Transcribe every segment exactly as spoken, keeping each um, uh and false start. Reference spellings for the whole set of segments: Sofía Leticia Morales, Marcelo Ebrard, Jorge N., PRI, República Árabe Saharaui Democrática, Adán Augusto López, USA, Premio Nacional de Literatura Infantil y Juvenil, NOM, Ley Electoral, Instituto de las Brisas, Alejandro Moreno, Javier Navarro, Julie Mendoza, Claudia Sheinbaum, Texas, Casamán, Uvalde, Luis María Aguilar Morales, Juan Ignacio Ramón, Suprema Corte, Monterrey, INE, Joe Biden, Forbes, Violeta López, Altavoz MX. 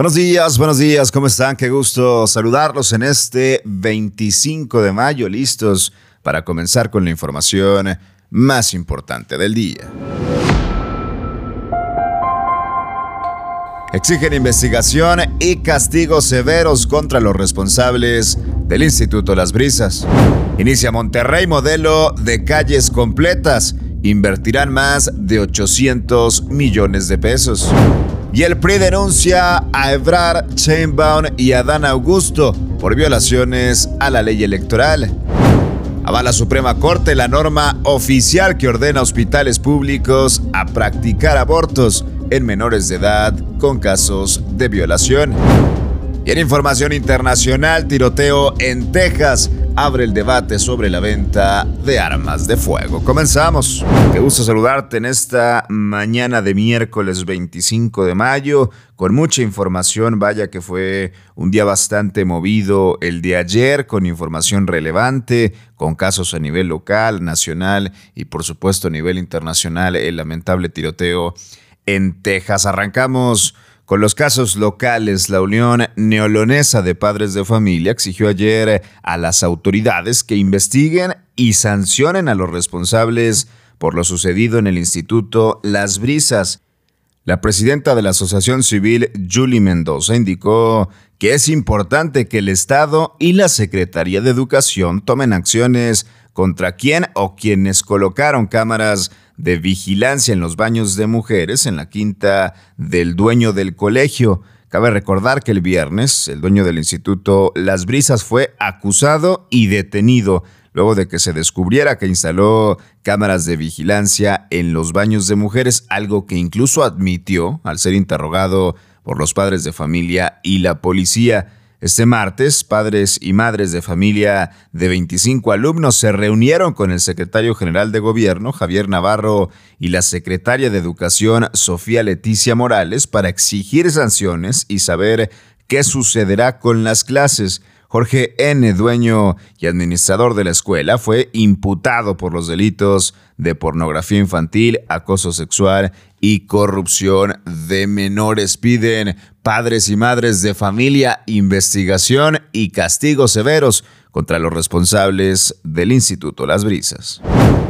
Buenos días, buenos días, ¿cómo están? Qué gusto saludarlos en este veinticinco de mayo, listos para comenzar con la información más importante del día. Exigen investigación y castigos severos contra los responsables del Instituto de las Brisas. Inicia Monterrey modelo de calles completas. Invertirán más de ochocientos millones de pesos. Y el P R I denuncia a Ebrard, Sheinbaum y Adán Augusto por violaciones a la ley electoral. Avala la Suprema Corte la norma oficial que ordena a hospitales públicos a practicar abortos en menores de edad con casos de violación. Y en información internacional, tiroteo en Texas abre el debate sobre la venta de armas de fuego. Comenzamos. Qué gusto saludarte en esta mañana de miércoles veinticinco de mayo con mucha información. Vaya que fue un día bastante movido el de ayer, con información relevante, con casos a nivel local, nacional y por supuesto a nivel internacional, el lamentable tiroteo en Texas. Arrancamos con los casos locales. La Unión Neolonesa de Padres de Familia exigió ayer a las autoridades que investiguen y sancionen a los responsables por lo sucedido en el Instituto Las Brisas. La presidenta de la Asociación Civil, Julie Mendoza, indicó que es importante que el Estado y la Secretaría de Educación tomen acciones contra quien o quienes colocaron cámaras de vigilancia en los baños de mujeres en la quinta del dueño del colegio. Cabe recordar que el viernes el dueño del Instituto Las Brisas fue acusado y detenido luego de que se descubriera que instaló cámaras de vigilancia en los baños de mujeres, algo que incluso admitió al ser interrogado por los padres de familia y la policía. Este martes, padres y madres de familia de veinticinco alumnos se reunieron con el secretario general de Gobierno, Javier Navarro, y la secretaria de Educación, Sofía Leticia Morales, para exigir sanciones y saber qué sucederá con las clases. Jorge N., dueño y administrador de la escuela, fue imputado por los delitos de pornografía infantil, acoso sexual y corrupción de menores. Piden padres y madres de familia investigación y castigos severos contra los responsables del Instituto Las Brisas.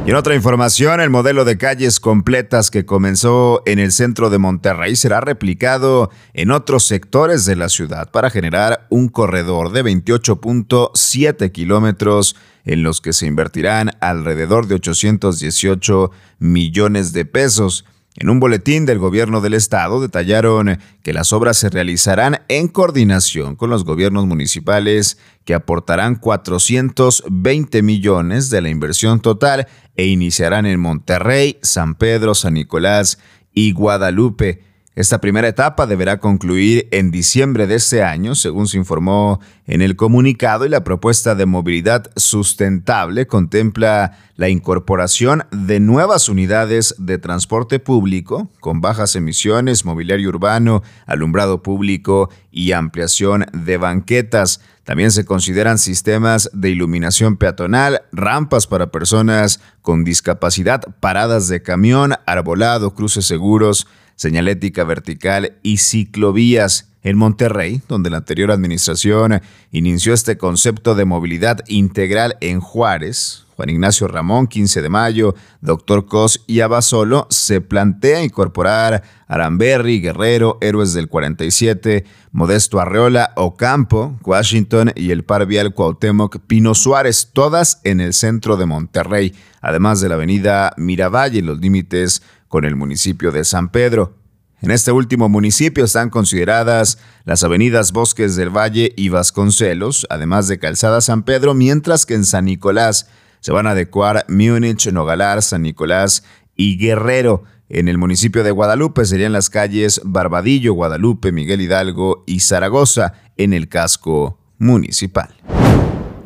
Y en otra información, el modelo de calles completas que comenzó en el centro de Monterrey será replicado en otros sectores de la ciudad para generar un corredor de veintiocho punto siete kilómetros en los que se invertirán alrededor de ochocientos dieciocho millones de pesos. En un boletín del gobierno del estado detallaron que las obras se realizarán en coordinación con los gobiernos municipales, que aportarán cuatrocientos veinte millones de la inversión total e iniciarán en Monterrey, San Pedro, San Nicolás y Guadalupe. Esta primera etapa deberá concluir en diciembre de este año, según se informó en el comunicado, y la propuesta de movilidad sustentable contempla la incorporación de nuevas unidades de transporte público con bajas emisiones, mobiliario urbano, alumbrado público y ampliación de banquetas. También se consideran sistemas de iluminación peatonal, rampas para personas con discapacidad, paradas de camión, arbolado, cruces seguros, señalética vertical y ciclovías. En Monterrey, donde la anterior administración inició este concepto de movilidad integral en Juárez, Juan Ignacio Ramón, quince de mayo, Doctor Cos y Abasolo, se plantea incorporar Aramberri, Guerrero, Héroes del cuarenta y siete, Modesto Arreola, Ocampo, Washington y el Par Vial Cuauhtémoc, Pino Suárez, todas en el centro de Monterrey, además de la avenida Miravalle y los límites con el municipio de San Pedro. En este último municipio están consideradas las avenidas Bosques del Valle y Vasconcelos, además de Calzada San Pedro, mientras que en San Nicolás se van a adecuar Múnich, Nogalar, San Nicolás y Guerrero. En el municipio de Guadalupe serían las calles Barbadillo, Guadalupe, Miguel Hidalgo y Zaragoza en el casco municipal.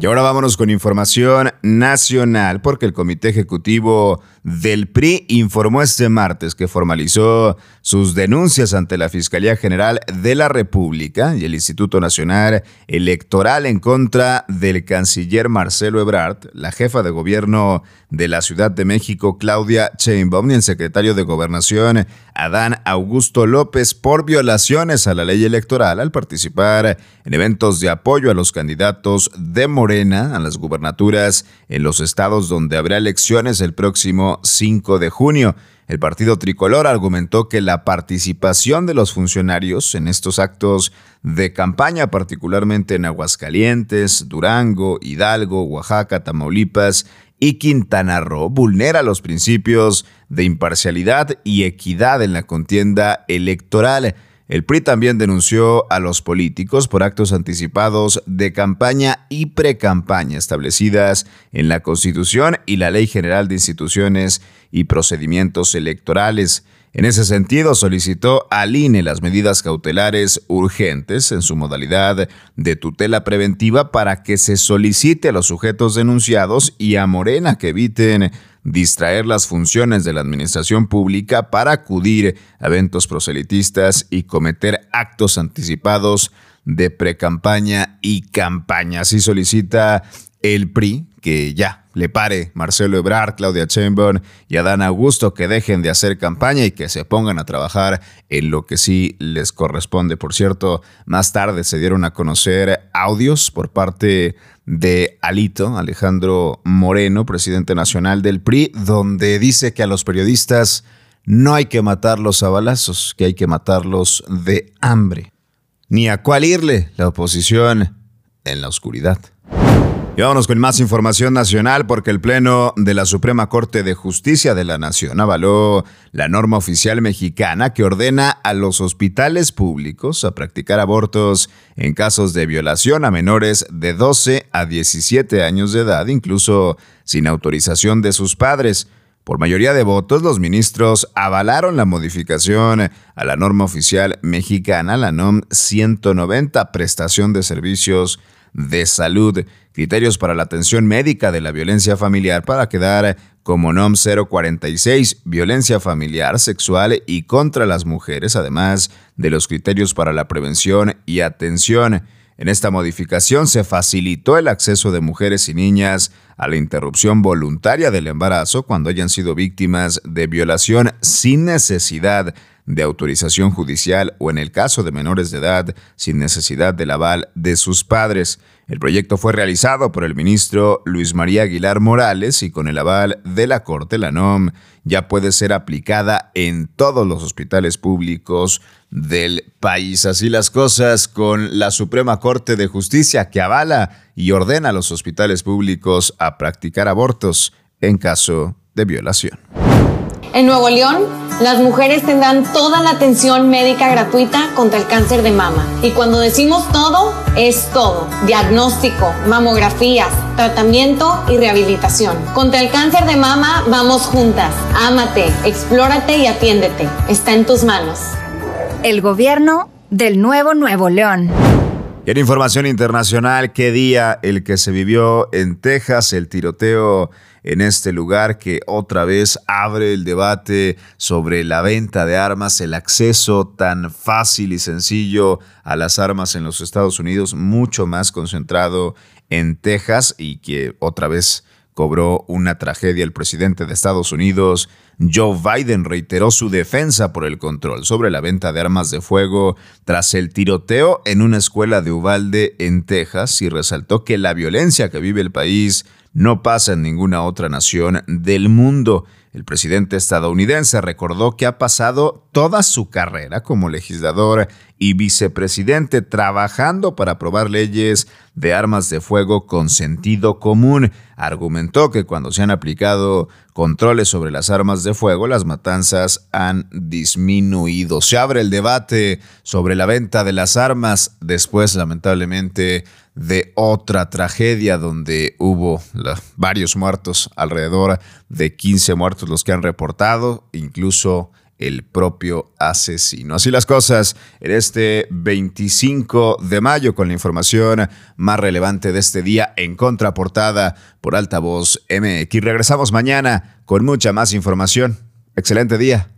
Y ahora vámonos con información nacional, porque el Comité Ejecutivo del P R I informó este martes que formalizó sus denuncias ante la Fiscalía General de la República y el Instituto Nacional Electoral en contra del canciller Marcelo Ebrard, la jefa de gobierno de la Ciudad de México, Claudia Sheinbaum, y el secretario de Gobernación, Adán Augusto López, por violaciones a la ley electoral al participar en eventos de apoyo a los candidatos de Morena a las gubernaturas en los estados donde habrá elecciones el próximo cinco de junio. El partido tricolor argumentó que la participación de los funcionarios en estos actos de campaña, particularmente en Aguascalientes, Durango, Hidalgo, Oaxaca, Tamaulipas y Quintana Roo, vulnera los principios de imparcialidad y equidad en la contienda electoral. El P R I también denunció a los políticos por actos anticipados de campaña y precampaña establecidas en la Constitución y la Ley General de Instituciones y Procedimientos Electorales. En ese sentido, solicitó al I N E las medidas cautelares urgentes en su modalidad de tutela preventiva para que se solicite a los sujetos denunciados y a Morena que eviten distraer las funciones de la administración pública para acudir a eventos proselitistas y cometer actos anticipados de precampaña y campaña. Así solicita el P R I que ya le pare Marcelo Ebrard, Claudia Sheinbaum y Adán Augusto, que dejen de hacer campaña y que se pongan a trabajar en lo que sí les corresponde. Por cierto, más tarde se dieron a conocer audios por parte de Alito, Alejandro Moreno, presidente nacional del P R I, donde dice que a los periodistas no hay que matarlos a balazos, que hay que matarlos de hambre. Ni a cuál irle la oposición en la oscuridad. Y vámonos con más información nacional, porque el Pleno de la Suprema Corte de Justicia de la Nación avaló la norma oficial mexicana que ordena a los hospitales públicos a practicar abortos en casos de violación a menores de doce a diecisiete años de edad, incluso sin autorización de sus padres. Por mayoría de votos, los ministros avalaron la modificación a la norma oficial mexicana, la NOM ciento noventa, prestación de servicios de salud, criterios para la atención médica de la violencia familiar, para quedar como NOM cero cuarenta y seis, violencia familiar, sexual y contra las mujeres, además de los criterios para la prevención y atención. En esta modificación se facilitó el acceso de mujeres y niñas a la interrupción voluntaria del embarazo cuando hayan sido víctimas de violación sin necesidad de autorización judicial o, en el caso de menores de edad, sin necesidad del aval de sus padres. El proyecto fue realizado por el ministro Luis María Aguilar Morales y con el aval de la Corte, la NOM ya puede ser aplicada en todos los hospitales públicos del país. Así las cosas con la Suprema Corte de Justicia, que avala y ordena a los hospitales públicos a practicar abortos en caso de violación. En Nuevo León, las mujeres tendrán toda la atención médica gratuita contra el cáncer de mama. Y cuando decimos todo, es todo. Diagnóstico, mamografías, tratamiento y rehabilitación. Contra el cáncer de mama, vamos juntas. Ámate, explórate y atiéndete. Está en tus manos. El gobierno del nuevo Nuevo León. Y en información internacional, qué día el que se vivió en Texas, el tiroteo en este lugar que otra vez abre el debate sobre la venta de armas, el acceso tan fácil y sencillo a las armas en los Estados Unidos, mucho más concentrado en Texas, y que otra vez cobró una tragedia. El presidente de Estados Unidos, Joe Biden, reiteró su defensa por el control sobre la venta de armas de fuego tras el tiroteo en una escuela de Uvalde, en Texas, y resaltó que la violencia que vive el país no pasa en ninguna otra nación del mundo. El presidente estadounidense recordó que ha pasado toda su carrera como legislador y vicepresidente trabajando para aprobar leyes de armas de fuego con sentido común. Argumentó que cuando se han aplicado controles sobre las armas de fuego, las matanzas han disminuido. Se abre el debate sobre la venta de las armas después, lamentablemente, de otra tragedia donde hubo la, varios muertos, alrededor de quince muertos los que han reportado, incluso el propio asesino. Así las cosas en este veinticinco de mayo con la información más relevante de este día en contraportada por Altavoz M X. Regresamos mañana con mucha más información. Excelente día.